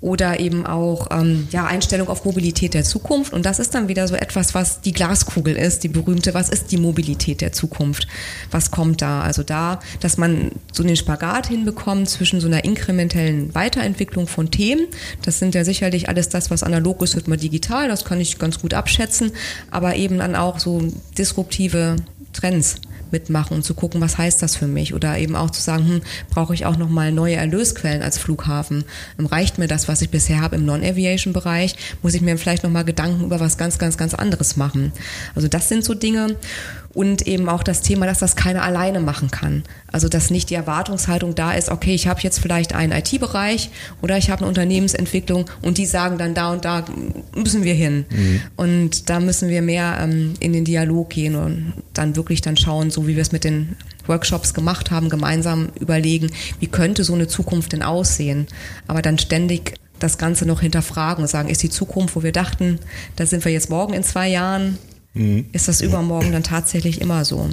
oder eben auch ähm, ja, Einstellung auf Mobilität der Zukunft, und das ist dann wieder so etwas, was die Glaskugel ist, die berühmte, was ist die Mobilität der Zukunft? Was kommt da? Also da, dass man so den Spagat hinbekommt zwischen so einer inkrementellen Weiterentwicklung von Themen, das sind ja sicherlich alles das, was analog ist, wird mal digital, das kann ich ganz gut abschätzen, aber eben dann auch so disruptive Trends mitmachen und zu gucken, was heißt das für mich? Oder eben auch zu sagen, hm, brauche ich auch nochmal neue Erlösquellen als Flughafen? Reicht mir das, was ich bisher habe im Non-Aviation-Bereich? Muss ich mir vielleicht nochmal Gedanken über was ganz, ganz, ganz anderes machen? Also das sind so Dinge. Und eben auch das Thema, dass das keiner alleine machen kann. Also dass nicht die Erwartungshaltung da ist, okay, ich habe jetzt vielleicht einen I T-Bereich oder ich habe eine Unternehmensentwicklung und die sagen dann, da und da müssen wir hin. Mhm. Und da müssen wir mehr ähm, in den Dialog gehen und dann wirklich dann schauen, so wie wir es mit den Workshops gemacht haben, gemeinsam überlegen, wie könnte so eine Zukunft denn aussehen? Aber dann ständig das Ganze noch hinterfragen und sagen, ist die Zukunft, wo wir dachten, da sind wir jetzt morgen in zwei Jahren, ist das übermorgen dann tatsächlich immer so?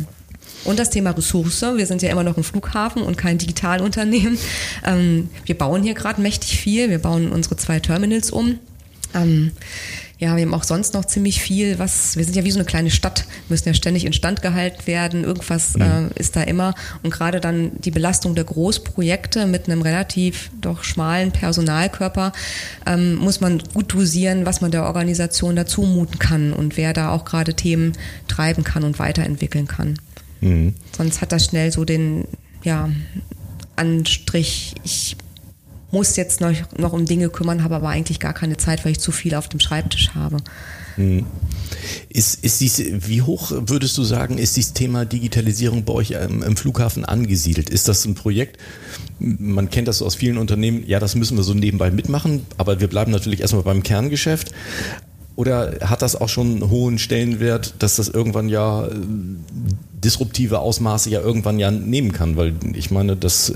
Und das Thema Ressource, wir sind ja immer noch ein Flughafen und kein Digitalunternehmen. Ähm, wir bauen hier gerade mächtig viel, wir bauen unsere zwei Terminals um. Ähm, ja, wir haben auch sonst noch ziemlich viel, was, wir sind ja wie so eine kleine Stadt, müssen ja ständig instand gehalten werden, irgendwas äh, ist da immer. Und gerade dann die Belastung der Großprojekte mit einem relativ doch schmalen Personalkörper, ähm, muss man gut dosieren, was man der Organisation dazu muten kann und wer da auch gerade Themen treiben kann und weiterentwickeln kann. Mhm. Sonst hat das schnell so den, ja, Anstrich, ich muss jetzt noch, noch um Dinge kümmern, habe aber eigentlich gar keine Zeit, weil ich zu viel auf dem Schreibtisch habe. Hm. Ist, ist dies, wie hoch würdest du sagen, ist dieses Thema Digitalisierung bei euch im, im Flughafen angesiedelt? Ist das ein Projekt? Man kennt das aus vielen Unternehmen, ja, das müssen wir so nebenbei mitmachen, aber wir bleiben natürlich erstmal beim Kerngeschäft. Oder hat das auch schon einen hohen Stellenwert, dass das irgendwann ja disruptive Ausmaße ja irgendwann ja nehmen kann? Weil ich meine, das,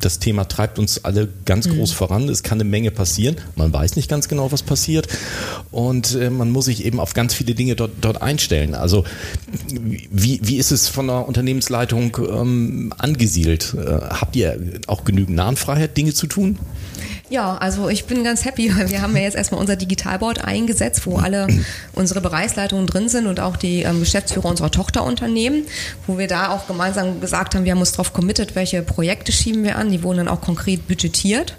das Thema treibt uns alle ganz groß mhm. voran. Es kann eine Menge passieren. Man weiß nicht ganz genau, was passiert. Und äh, man muss sich eben auf ganz viele Dinge dort, dort einstellen. Also wie, wie ist es von der Unternehmensleitung ähm, angesiedelt? Äh, habt ihr auch genügend Nahenfreiheit, Dinge zu tun? Ja, also ich bin ganz happy, weil wir haben ja jetzt erstmal unser Digitalboard eingesetzt, wo alle unsere Bereichsleitungen drin sind und auch die ähm, Geschäftsführer unserer Tochterunternehmen, wo wir da auch gemeinsam gesagt haben, wir haben uns darauf committed, welche Projekte schieben wir an, die wurden dann auch konkret budgetiert.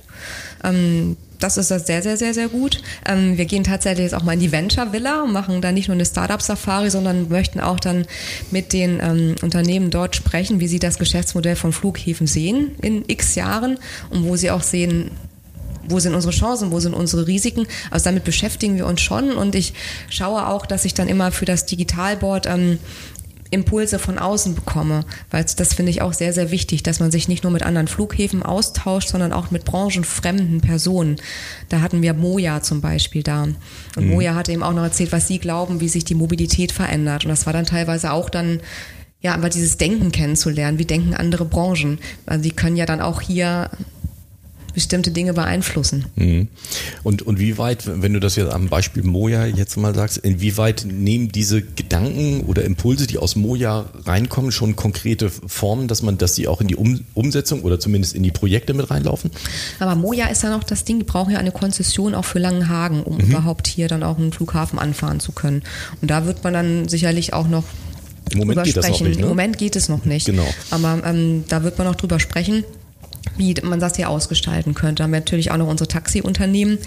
Ähm, Das ist das sehr, sehr, sehr, sehr gut. Ähm, wir gehen tatsächlich jetzt auch mal in die Venture Villa und machen da nicht nur eine Startup-Safari, sondern möchten auch dann mit den ähm, Unternehmen dort sprechen, wie sie das Geschäftsmodell von Flughäfen sehen in x Jahren und wo sie auch sehen, wo sind unsere Chancen, wo sind unsere Risiken. Also damit beschäftigen wir uns schon und ich schaue auch, dass ich dann immer für das Digitalboard ähm, Impulse von außen bekomme, weil das finde ich auch sehr, sehr wichtig, dass man sich nicht nur mit anderen Flughäfen austauscht, sondern auch mit branchenfremden Personen. Da hatten wir Moja zum Beispiel da. Und mhm. Moja hatte eben auch noch erzählt, was sie glauben, wie sich die Mobilität verändert. Und das war dann teilweise auch dann, ja, aber dieses Denken kennenzulernen. Wie denken andere Branchen? Also die können ja dann auch hier bestimmte Dinge beeinflussen. Mhm. Und, und wie weit, wenn du das jetzt am Beispiel Moja jetzt mal sagst, inwieweit nehmen diese Gedanken oder Impulse, die aus Moja reinkommen, schon konkrete Formen, dass man, dass sie auch in die um- Umsetzung oder zumindest in die Projekte mit reinlaufen? Aber Moja ist ja noch das Ding, die brauchen ja eine Konzession auch für Langenhagen, um mhm. überhaupt hier dann auch einen Flughafen anfahren zu können. Und da wird man dann sicherlich auch noch Im Moment geht das noch nicht. Ne? Im Moment geht es noch nicht. Genau. Aber ähm, da wird man noch drüber sprechen, wie man das hier ausgestalten könnte. Da haben wir natürlich auch noch unsere Taxiunternehmen,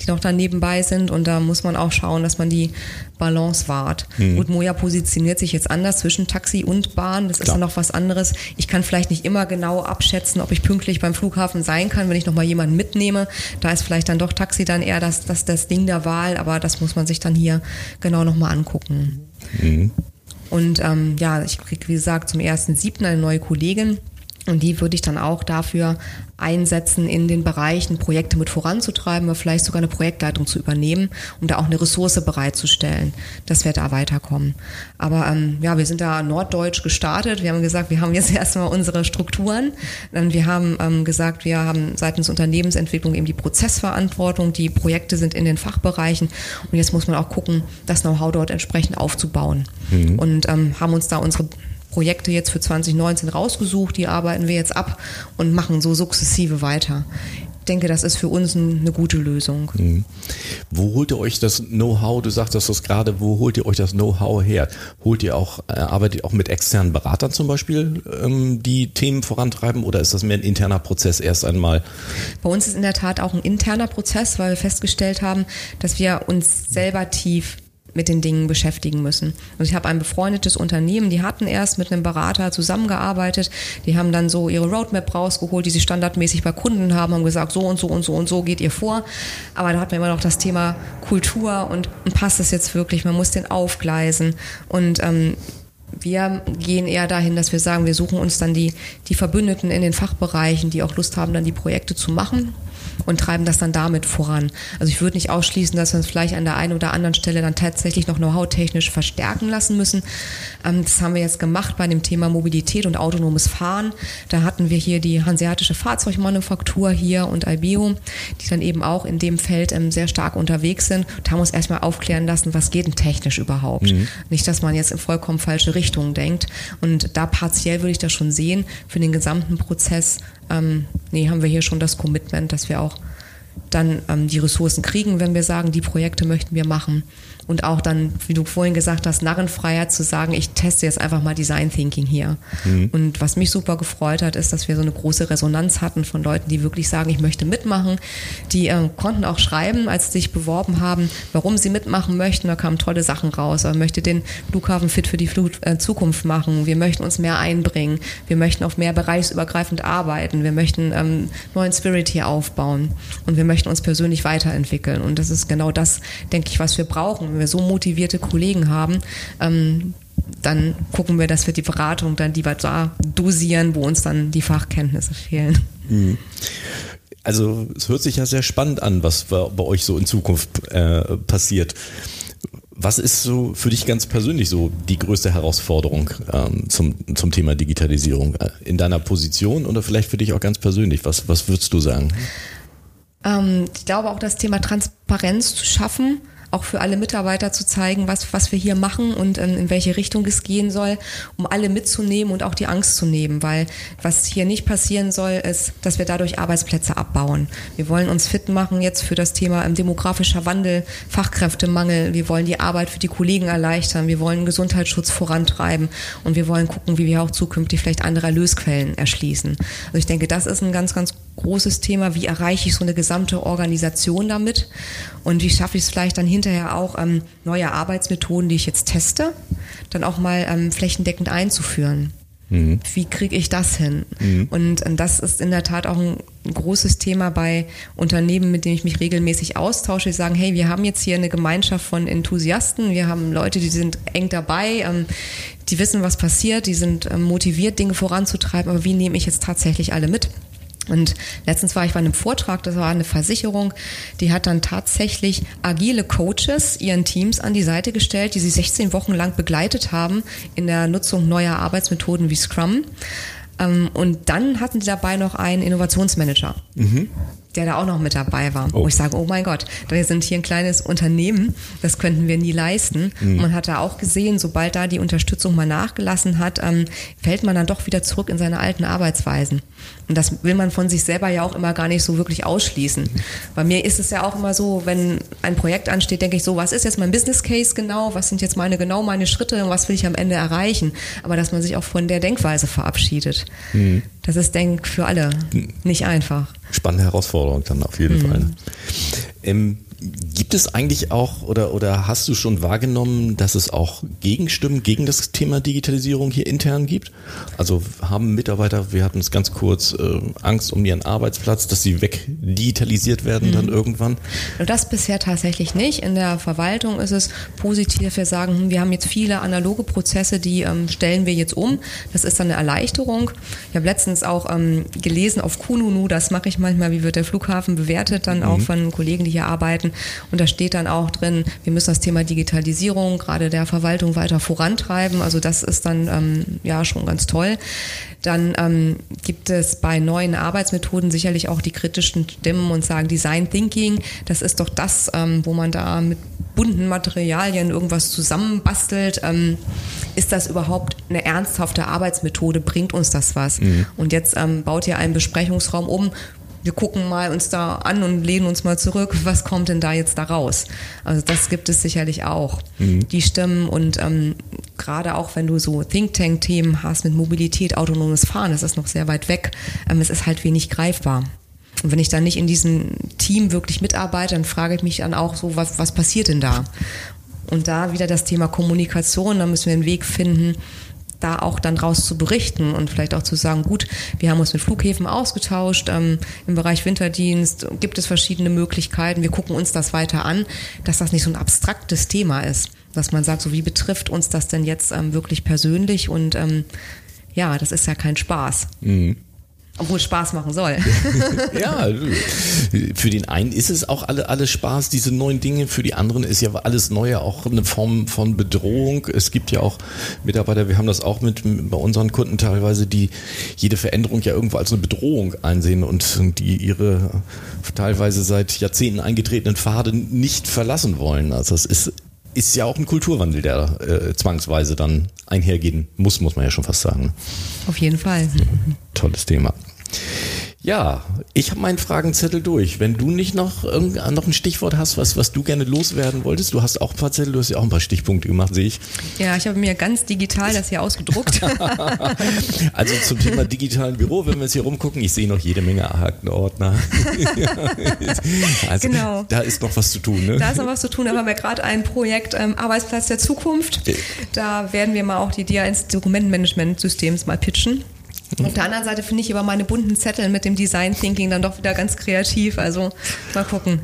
die noch da nebenbei sind. Und da muss man auch schauen, dass man die Balance wahrt. Hm. Gut, Moja positioniert sich jetzt anders zwischen Taxi und Bahn. Das Klar. ist dann noch was anderes. Ich kann vielleicht nicht immer genau abschätzen, ob ich pünktlich beim Flughafen sein kann, wenn ich nochmal jemanden mitnehme. Da ist vielleicht dann doch Taxi dann eher das, das, das Ding der Wahl. Aber das muss man sich dann hier genau nochmal angucken. Mhm. Und ähm, ja, ich kriege, wie gesagt, zum ersten siebten eine neue Kollegin und die würde ich dann auch dafür einsetzen, in den Bereichen Projekte mit voranzutreiben oder vielleicht sogar eine Projektleitung zu übernehmen, um da auch eine Ressource bereitzustellen, dass wir da weiterkommen. Aber ähm, ja, wir sind da norddeutsch gestartet. Wir haben gesagt, wir haben jetzt erstmal unsere Strukturen. Dann wir haben ähm, gesagt, wir haben seitens Unternehmensentwicklung eben die Prozessverantwortung, die Projekte sind in den Fachbereichen und jetzt muss man auch gucken, das Know-how dort entsprechend aufzubauen. Mhm. Und ähm, haben uns da unsere Projekte jetzt für zwanzig neunzehn rausgesucht, die arbeiten wir jetzt ab und machen so sukzessive weiter. Ich denke, das ist für uns eine gute Lösung. Mhm. Wo holt ihr euch das Know-how? Du sagtest das gerade, wo holt ihr euch das Know-how her? Holt ihr auch, arbeitet ihr auch mit externen Beratern zum Beispiel, die Themen vorantreiben oder ist das mehr ein interner Prozess erst einmal? Bei uns ist in der Tat auch ein interner Prozess, weil wir festgestellt haben, dass wir uns selber tief mit den Dingen beschäftigen müssen. Also ich habe ein befreundetes Unternehmen, die hatten erst mit einem Berater zusammengearbeitet, die haben dann so ihre Roadmap rausgeholt, die sie standardmäßig bei Kunden haben, haben gesagt, so und so und so und so geht ihr vor. Aber da hat man immer noch das Thema Kultur und passt das jetzt wirklich, man muss den aufgleisen und ähm, wir gehen eher dahin, dass wir sagen, wir suchen uns dann die, die Verbündeten in den Fachbereichen, die auch Lust haben, dann die Projekte zu machen und treiben das dann damit voran. Also ich würde nicht ausschließen, dass wir uns vielleicht an der einen oder anderen Stelle dann tatsächlich noch know-how-technisch verstärken lassen müssen. Das haben wir jetzt gemacht bei dem Thema Mobilität und autonomes Fahren. Da hatten wir hier die Hanseatische Fahrzeugmanufaktur hier und Albio, die dann eben auch in dem Feld sehr stark unterwegs sind. Da haben wir uns erstmal aufklären lassen, was geht denn technisch überhaupt? Mhm. Nicht, dass man jetzt in vollkommen falsche Richtungen denkt. Und da partiell würde ich das schon sehen, für den gesamten Prozess ähm, nee, haben wir hier schon das Commitment, dass wir auch dann ähm, die Ressourcen kriegen, wenn wir sagen, die Projekte möchten wir machen. Und auch dann, wie du vorhin gesagt hast, Narrenfreiheit zu sagen, ich teste jetzt einfach mal Design Thinking hier. Mhm. Und was mich super gefreut hat, ist, dass wir so eine große Resonanz hatten von Leuten, die wirklich sagen, ich möchte mitmachen. Die äh, konnten auch schreiben, als sie sich beworben haben, warum sie mitmachen möchten. Da kamen tolle Sachen raus. Man möchte den Flughafen fit für die Flut, äh, Zukunft machen. Wir möchten uns mehr einbringen. Wir möchten auf mehr bereichsübergreifend arbeiten. Wir möchten ähm, neuen Spirit hier aufbauen. Und wir möchten uns persönlich weiterentwickeln. Und das ist genau das, denke ich, was wir brauchen. Wenn wir so motivierte Kollegen haben, ähm, dann gucken wir, dass wir die Beratung dann lieber da dosieren, wo uns dann die Fachkenntnisse fehlen. Mhm. Also es hört sich ja sehr spannend an, was bei euch so in Zukunft äh, passiert. Was ist so für dich ganz persönlich so die größte Herausforderung ähm, zum, zum Thema Digitalisierung? In deiner Position oder vielleicht für dich auch ganz persönlich? Was, was würdest du sagen? Ähm, ich glaube auch, das Thema Transparenz zu schaffen, auch für alle Mitarbeiter zu zeigen, was, was wir hier machen und ähm, in welche Richtung es gehen soll, um alle mitzunehmen und auch die Angst zu nehmen, weil was hier nicht passieren soll, ist, dass wir dadurch Arbeitsplätze abbauen. Wir wollen uns fit machen jetzt für das Thema ähm, demografischer Wandel, Fachkräftemangel, wir wollen die Arbeit für die Kollegen erleichtern, wir wollen Gesundheitsschutz vorantreiben und wir wollen gucken, wie wir auch zukünftig vielleicht andere Erlösquellen erschließen. Also ich denke, das ist ein ganz, ganz großes Thema, wie erreiche ich so eine gesamte Organisation damit und wie schaffe ich es vielleicht dann hinterher auch ähm, neue Arbeitsmethoden, die ich jetzt teste, dann auch mal ähm, flächendeckend einzuführen. Mhm. Wie kriege ich das hin? Mhm. Und ähm, das ist in der Tat auch ein großes Thema bei Unternehmen, mit denen ich mich regelmäßig austausche. Die sagen, hey, wir haben jetzt hier eine Gemeinschaft von Enthusiasten, wir haben Leute, die sind eng dabei, ähm, die wissen, was passiert, die sind ähm, motiviert, Dinge voranzutreiben, aber wie nehme ich jetzt tatsächlich alle mit? Und letztens war ich bei einem Vortrag, das war eine Versicherung, die hat dann tatsächlich agile Coaches ihren Teams an die Seite gestellt, die sie sechzehn Wochen lang begleitet haben in der Nutzung neuer Arbeitsmethoden wie Scrum. Und dann hatten sie dabei noch einen Innovationsmanager. Mhm. der da auch noch mit dabei war. Oh. Wo ich sage, oh mein Gott, wir sind hier ein kleines Unternehmen, das könnten wir nie leisten. Mhm. Man hat da auch gesehen, sobald da die Unterstützung mal nachgelassen hat, ähm, fällt man dann doch wieder zurück in seine alten Arbeitsweisen. Und das will man von sich selber ja auch immer gar nicht so wirklich ausschließen. Mhm. Bei mir ist es ja auch immer so, wenn ein Projekt ansteht, denke ich so, was ist jetzt mein Business Case genau, was sind jetzt meine genau meine Schritte und was will ich am Ende erreichen? Aber dass man sich auch von der Denkweise verabschiedet. Mhm. Das ist, denke ich, für alle nicht einfach. Spannende Herausforderung dann auf jeden mhm. Fall. Ähm, gibt es eigentlich auch oder, oder hast du schon wahrgenommen, dass es auch Gegenstimmen gegen das Thema Digitalisierung hier intern gibt? Also haben Mitarbeiter, wir hatten es ganz kurz, äh, Angst um ihren Arbeitsplatz, dass sie wegdigitalisiert werden mhm. dann irgendwann? Das bisher tatsächlich nicht. In der Verwaltung ist es positiv, wir sagen, wir haben jetzt viele analoge Prozesse, die ähm, stellen wir jetzt um. Das ist dann eine Erleichterung. Ich habe letztens auch ähm, gelesen auf Kununu, das mache ich manchmal, wie wird der Flughafen bewertet, dann mhm. auch von Kollegen, die hier arbeiten. Und da steht dann auch drin, wir müssen das Thema Digitalisierung, gerade der Verwaltung, weiter vorantreiben. Also das ist dann ähm, ja schon ganz toll. Dann ähm, gibt es bei neuen Arbeitsmethoden sicherlich auch die kritischen Stimmen und sagen, Design Thinking, das ist doch das, ähm, wo man da mit bunten Materialien irgendwas zusammenbastelt. Ähm, ist das überhaupt eine ernsthafte Arbeitsmethode? Bringt uns das was? Mhm. Und jetzt ähm, baut ihr einen Besprechungsraum um, wir gucken mal uns da an und lehnen uns mal zurück, was kommt denn da jetzt da raus? Also das gibt es sicherlich auch, mhm. die Stimmen und ähm, gerade auch, wenn du so Think-Tank-Themen hast mit Mobilität, autonomes Fahren, das ist noch sehr weit weg, ähm, es ist halt wenig greifbar. Und wenn ich dann nicht in diesem Team wirklich mitarbeite, dann frage ich mich dann auch so, was, was passiert denn da? Und da wieder das Thema Kommunikation, da müssen wir einen Weg finden, da auch dann raus zu berichten und vielleicht auch zu sagen, gut, wir haben uns mit Flughäfen ausgetauscht, ähm, im Bereich Winterdienst gibt es verschiedene Möglichkeiten, wir gucken uns das weiter an, dass das nicht so ein abstraktes Thema ist, dass man sagt, so wie betrifft uns das denn jetzt ähm, wirklich persönlich und ähm, ja, das ist ja kein Spaß. Mhm. Obwohl es Spaß machen soll. Ja, für den einen ist es auch alle, alles Spaß, diese neuen Dinge. Für die anderen ist ja alles Neue auch eine Form von Bedrohung. Es gibt ja auch Mitarbeiter, wir haben das auch mit bei unseren Kunden teilweise, die jede Veränderung ja irgendwo als eine Bedrohung einsehen und die ihre teilweise seit Jahrzehnten eingetretenen Pfade nicht verlassen wollen. Also das ist, ist ja auch ein Kulturwandel, der äh, zwangsweise dann einhergehen muss, muss man ja schon fast sagen. Auf jeden Fall. Tolles Thema. Ja, ich habe meinen Fragenzettel durch. Wenn du nicht noch, irgend, noch ein Stichwort hast, was, was du gerne loswerden wolltest, du hast auch ein paar Zettel, du hast ja auch ein paar Stichpunkte gemacht, sehe ich. Ja, ich habe mir ganz digital das hier ausgedruckt. Also zum Thema digitalen Büro, wenn wir jetzt hier rumgucken, ich sehe noch jede Menge Aktenordner. Also, genau. Da ist noch was zu tun. Ne? Da ist noch was zu tun, aber wir haben ja gerade ein Projekt ähm, Arbeitsplatz der Zukunft. Da werden wir mal auch die D I A ins Dokumentenmanagement-Systems mal pitchen. Auf der anderen Seite finde ich aber meine bunten Zettel mit dem Design Thinking dann doch wieder ganz kreativ. Also mal gucken,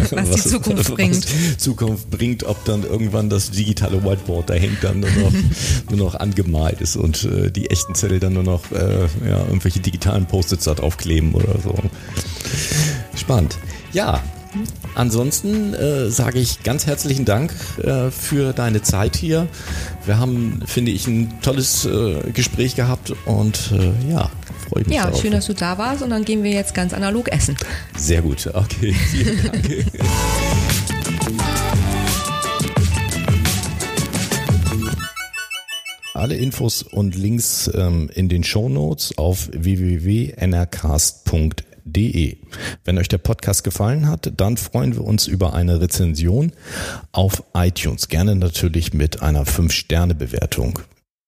was, was die Zukunft was bringt. Zukunft bringt, ob dann irgendwann das digitale Whiteboard da hängt, dann nur noch, nur noch angemalt ist und äh, die echten Zettel dann nur noch äh, ja, irgendwelche digitalen Post-its da draufkleben oder so. Spannend. Ja. Ansonsten äh, sage ich ganz herzlichen Dank äh, für deine Zeit hier. Wir haben, finde ich, ein tolles äh, Gespräch gehabt und äh, ja, freue mich ja, darauf. Ja, schön, dass du da warst und dann gehen wir jetzt ganz analog essen. Sehr gut, okay, vielen Dank. Alle Infos und Links ähm, in den Shownotes auf w w w punkt n r cast punkt d e. Wenn euch der Podcast gefallen hat, dann freuen wir uns über eine Rezension auf iTunes. Gerne natürlich mit einer fünf Sterne Bewertung.